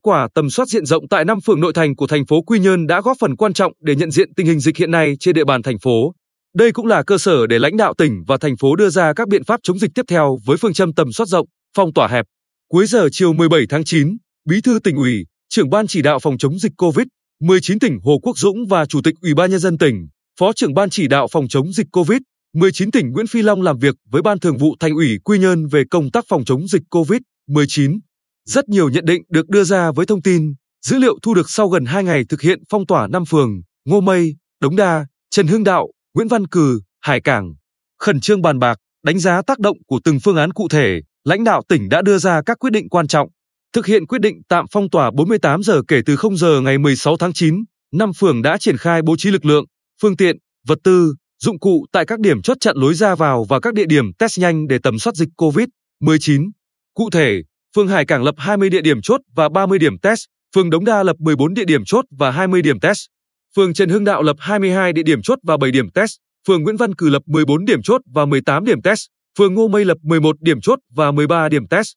Kết quả tầm soát diện rộng tại 5 phường nội thành của thành phố Quy Nhơn đã góp phần quan trọng để nhận diện tình hình dịch hiện nay trên địa bàn thành phố. Đây cũng là cơ sở để lãnh đạo tỉnh và thành phố đưa ra các biện pháp chống dịch tiếp theo với phương châm tầm soát rộng, phong tỏa hẹp. Cuối giờ chiều 17 tháng 9, Bí thư Tỉnh ủy, Trưởng ban chỉ đạo phòng chống dịch COVID-19 tỉnh Hồ Quốc Dũng và Chủ tịch Ủy ban nhân dân tỉnh, Phó trưởng ban chỉ đạo phòng chống dịch COVID-19 tỉnh Nguyễn Phi Long làm việc với Ban Thường vụ Thành ủy Quy Nhơn về công tác phòng chống dịch COVID-19. Rất nhiều nhận định được đưa ra với thông tin, dữ liệu thu được sau gần 2 ngày thực hiện phong tỏa 5 phường, Ngô Mây, Đống Đa, Trần Hưng Đạo, Nguyễn Văn Cừ, Hải Cảng. Khẩn trương bàn bạc, đánh giá tác động của từng phương án cụ thể, lãnh đạo tỉnh đã đưa ra các quyết định quan trọng. Thực hiện quyết định tạm phong tỏa 48 giờ kể từ 0 giờ ngày 16 tháng 9, 5 phường đã triển khai bố trí lực lượng, phương tiện, vật tư, dụng cụ tại các điểm chốt chặn lối ra vào và các địa điểm test nhanh để tầm soát dịch COVID-19. Cụ thể, phường Hải Cảng lập 20 địa điểm chốt và 30 điểm test, phường Đống Đa lập 14 địa điểm chốt và 20 điểm test, phường Trần Hưng Đạo lập 22 địa điểm chốt và 7 điểm test, phường Nguyễn Văn Cừ lập 14 điểm chốt và 18 điểm test, phường Ngô Mây lập 11 điểm chốt và 13 điểm test.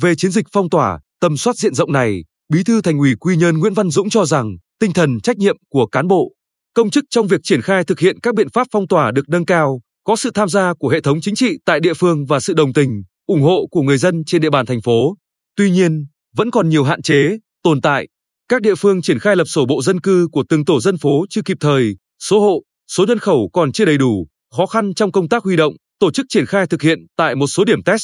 Về chiến dịch phong tỏa, tầm soát diện rộng này, Bí thư Thành ủy Quy Nhơn Nguyễn Văn Dũng cho rằng tinh thần trách nhiệm của cán bộ, công chức trong việc triển khai thực hiện các biện pháp phong tỏa được nâng cao, có sự tham gia của hệ thống chính trị tại địa phương và sự đồng tình, ủng hộ của người dân trên địa bàn thành phố. Tuy nhiên, vẫn còn nhiều hạn chế, tồn tại. Các địa phương triển khai lập sổ bộ dân cư của từng tổ dân phố chưa kịp thời, số hộ, số nhân khẩu còn chưa đầy đủ, khó khăn trong công tác huy động, tổ chức triển khai thực hiện tại một số điểm test.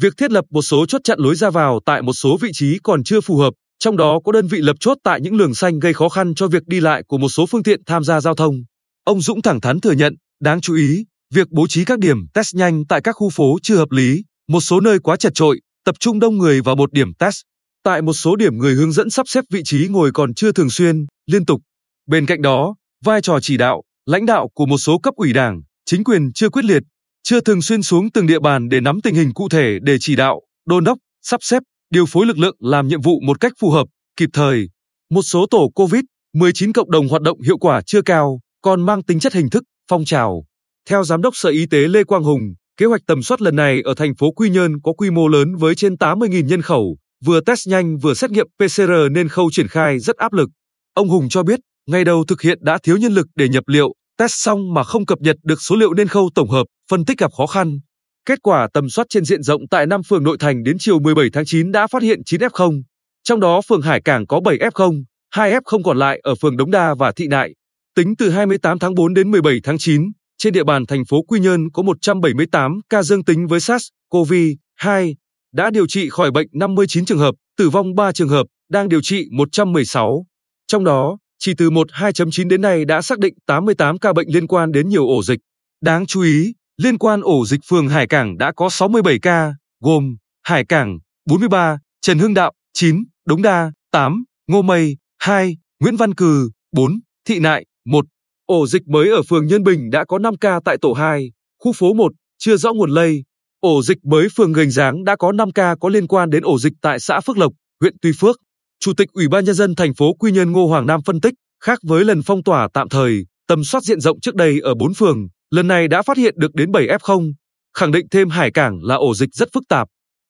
Việc thiết lập một số chốt chặn lối ra vào tại một số vị trí còn chưa phù hợp, trong đó có đơn vị lập chốt tại những luồng xanh gây khó khăn cho việc đi lại của một số phương tiện tham gia giao thông. Ông Dũng thẳng thắn thừa nhận, đáng chú ý, việc bố trí các điểm test nhanh tại các khu phố chưa hợp lý, một số nơi quá chật chội, tập trung đông người vào một điểm test. Tại một số điểm người hướng dẫn sắp xếp vị trí ngồi còn chưa thường xuyên, liên tục. Bên cạnh đó, vai trò chỉ đạo, lãnh đạo của một số cấp ủy đảng, chính quyền chưa quyết liệt, chưa thường xuyên xuống từng địa bàn để nắm tình hình cụ thể để chỉ đạo, đôn đốc, sắp xếp, điều phối lực lượng làm nhiệm vụ một cách phù hợp, kịp thời. Một số tổ COVID-19 cộng đồng hoạt động hiệu quả chưa cao, còn mang tính chất hình thức, phong trào. Theo Giám đốc Sở Y tế Lê Quang Hùng, kế hoạch tầm soát lần này ở thành phố Quy Nhơn có quy mô lớn với trên 80.000 nhân khẩu, vừa test nhanh vừa xét nghiệm PCR nên khâu triển khai rất áp lực. Ông Hùng cho biết, ngày đầu thực hiện đã thiếu nhân lực để nhập liệu, test xong mà không cập nhật được số liệu nên khâu tổng hợp, phân tích gặp khó khăn. Kết quả tầm soát trên diện rộng tại 5 phường nội thành đến chiều 17 tháng 9 đã phát hiện 9 F0, trong đó phường Hải Cảng có 7 F0, 2 F0 còn lại ở phường Đống Đa và Thị Nại. Tính từ 28 tháng 4 đến 17 tháng 9, trên địa bàn thành phố Quy Nhơn có 178 ca dương tính với SARS-CoV-2, đã điều trị khỏi bệnh 59 trường hợp, tử vong 3 trường hợp, đang điều trị 116. Trong đó, chỉ từ 12.9 đến nay đã xác định 88 ca bệnh liên quan đến nhiều ổ dịch. Đáng chú ý, liên quan ổ dịch phường Hải Cảng đã có 67 ca, gồm Hải Cảng 43, Trần Hưng Đạo 9, Đống Đa 8, Ngô Mây 2, Nguyễn Văn Cừ 4, Thị Nại 1. Ổ dịch mới ở phường Nhân Bình đã có 5 ca tại tổ 2, khu phố 1, chưa rõ nguồn lây. Ổ dịch mới phường Ghềnh Ráng đã có 5 ca có liên quan đến ổ dịch tại xã Phước Lộc, huyện Tuy Phước. Chủ tịch Ủy ban nhân dân thành phố Quy Nhơn Ngô Hoàng Nam phân tích, khác với lần phong tỏa tạm thời, tầm soát diện rộng trước đây ở 4 phường, lần này đã phát hiện được đến 7 F0, khẳng định thêm Hải Cảng là ổ dịch rất phức tạp.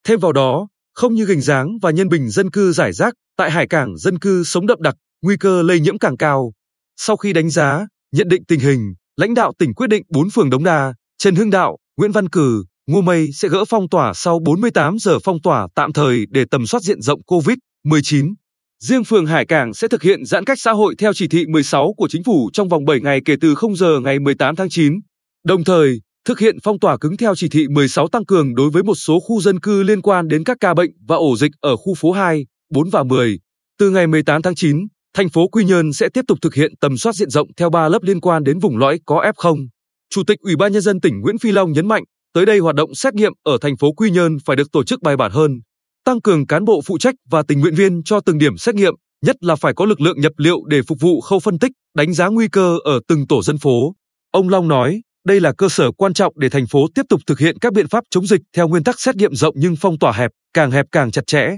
Thêm vào đó, không như Ghềnh Ráng và Nhân Bình dân cư rải rác, tại Hải Cảng dân cư sống đậm đặc, nguy cơ lây nhiễm càng cao. Sau khi đánh giá, nhận định tình hình, lãnh đạo tỉnh quyết định 4 phường Đống Đa, Trần Hưng Đạo, Nguyễn Văn Cừ, Ngô Mây sẽ gỡ phong tỏa sau 48 giờ phong tỏa tạm thời để tầm soát diện rộng COVID-19. Riêng phường Hải Cảng sẽ thực hiện giãn cách xã hội theo chỉ thị 16 của chính phủ trong vòng 7 ngày kể từ 0 giờ ngày 18 tháng 9. Đồng thời, thực hiện phong tỏa cứng theo chỉ thị 16 tăng cường đối với một số khu dân cư liên quan đến các ca bệnh và ổ dịch ở khu phố 2, 4 và 10. Từ ngày 18 tháng 9, thành phố Quy Nhơn sẽ tiếp tục thực hiện tầm soát diện rộng theo 3 lớp liên quan đến vùng lõi có F0. Chủ tịch Ủy ban nhân dân tỉnh Nguyễn Phi Long nhấn mạnh, tới đây hoạt động xét nghiệm ở thành phố Quy Nhơn phải được tổ chức bài bản hơn, tăng cường cán bộ phụ trách và tình nguyện viên cho từng điểm xét nghiệm, nhất là phải có lực lượng nhập liệu để phục vụ khâu phân tích, đánh giá nguy cơ ở từng tổ dân phố. Ông Long nói, đây là cơ sở quan trọng để thành phố tiếp tục thực hiện các biện pháp chống dịch theo nguyên tắc xét nghiệm rộng nhưng phong tỏa hẹp càng chặt chẽ.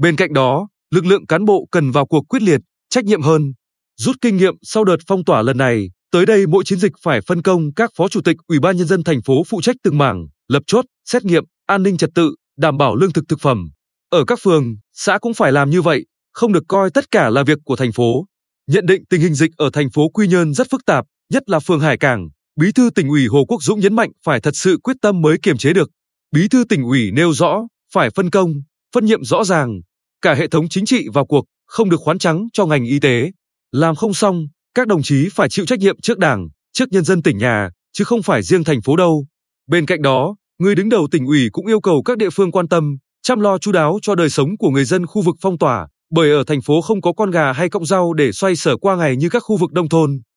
Bên cạnh đó, lực lượng cán bộ cần vào cuộc quyết liệt, trách nhiệm hơn. Rút kinh nghiệm sau đợt phong tỏa lần này, tới đây mỗi chiến dịch phải phân công các phó chủ tịch Ủy ban nhân dân thành phố phụ trách từng mảng, lập chốt, xét nghiệm, an ninh trật tự, đảm bảo lương thực thực phẩm. Ở các phường, xã cũng phải làm như vậy, không được coi tất cả là việc của thành phố. Nhận định tình hình dịch ở thành phố Quy Nhơn rất phức tạp, nhất là phường Hải Cảng, Bí thư Tỉnh ủy Hồ Quốc Dũng nhấn mạnh phải thật sự quyết tâm mới kiềm chế được. Bí thư Tỉnh ủy nêu rõ, phải phân công, phân nhiệm rõ ràng, cả hệ thống chính trị vào cuộc, không được khoán trắng cho ngành y tế. Làm không xong, các đồng chí phải chịu trách nhiệm trước Đảng, trước nhân dân tỉnh nhà, chứ không phải riêng thành phố đâu. Bên cạnh đó, người đứng đầu Tỉnh ủy cũng yêu cầu các địa phương quan tâm, chăm lo chu đáo cho đời sống của người dân khu vực phong tỏa, bởi ở thành phố không có con gà hay cọng rau để xoay sở qua ngày như các khu vực nông thôn.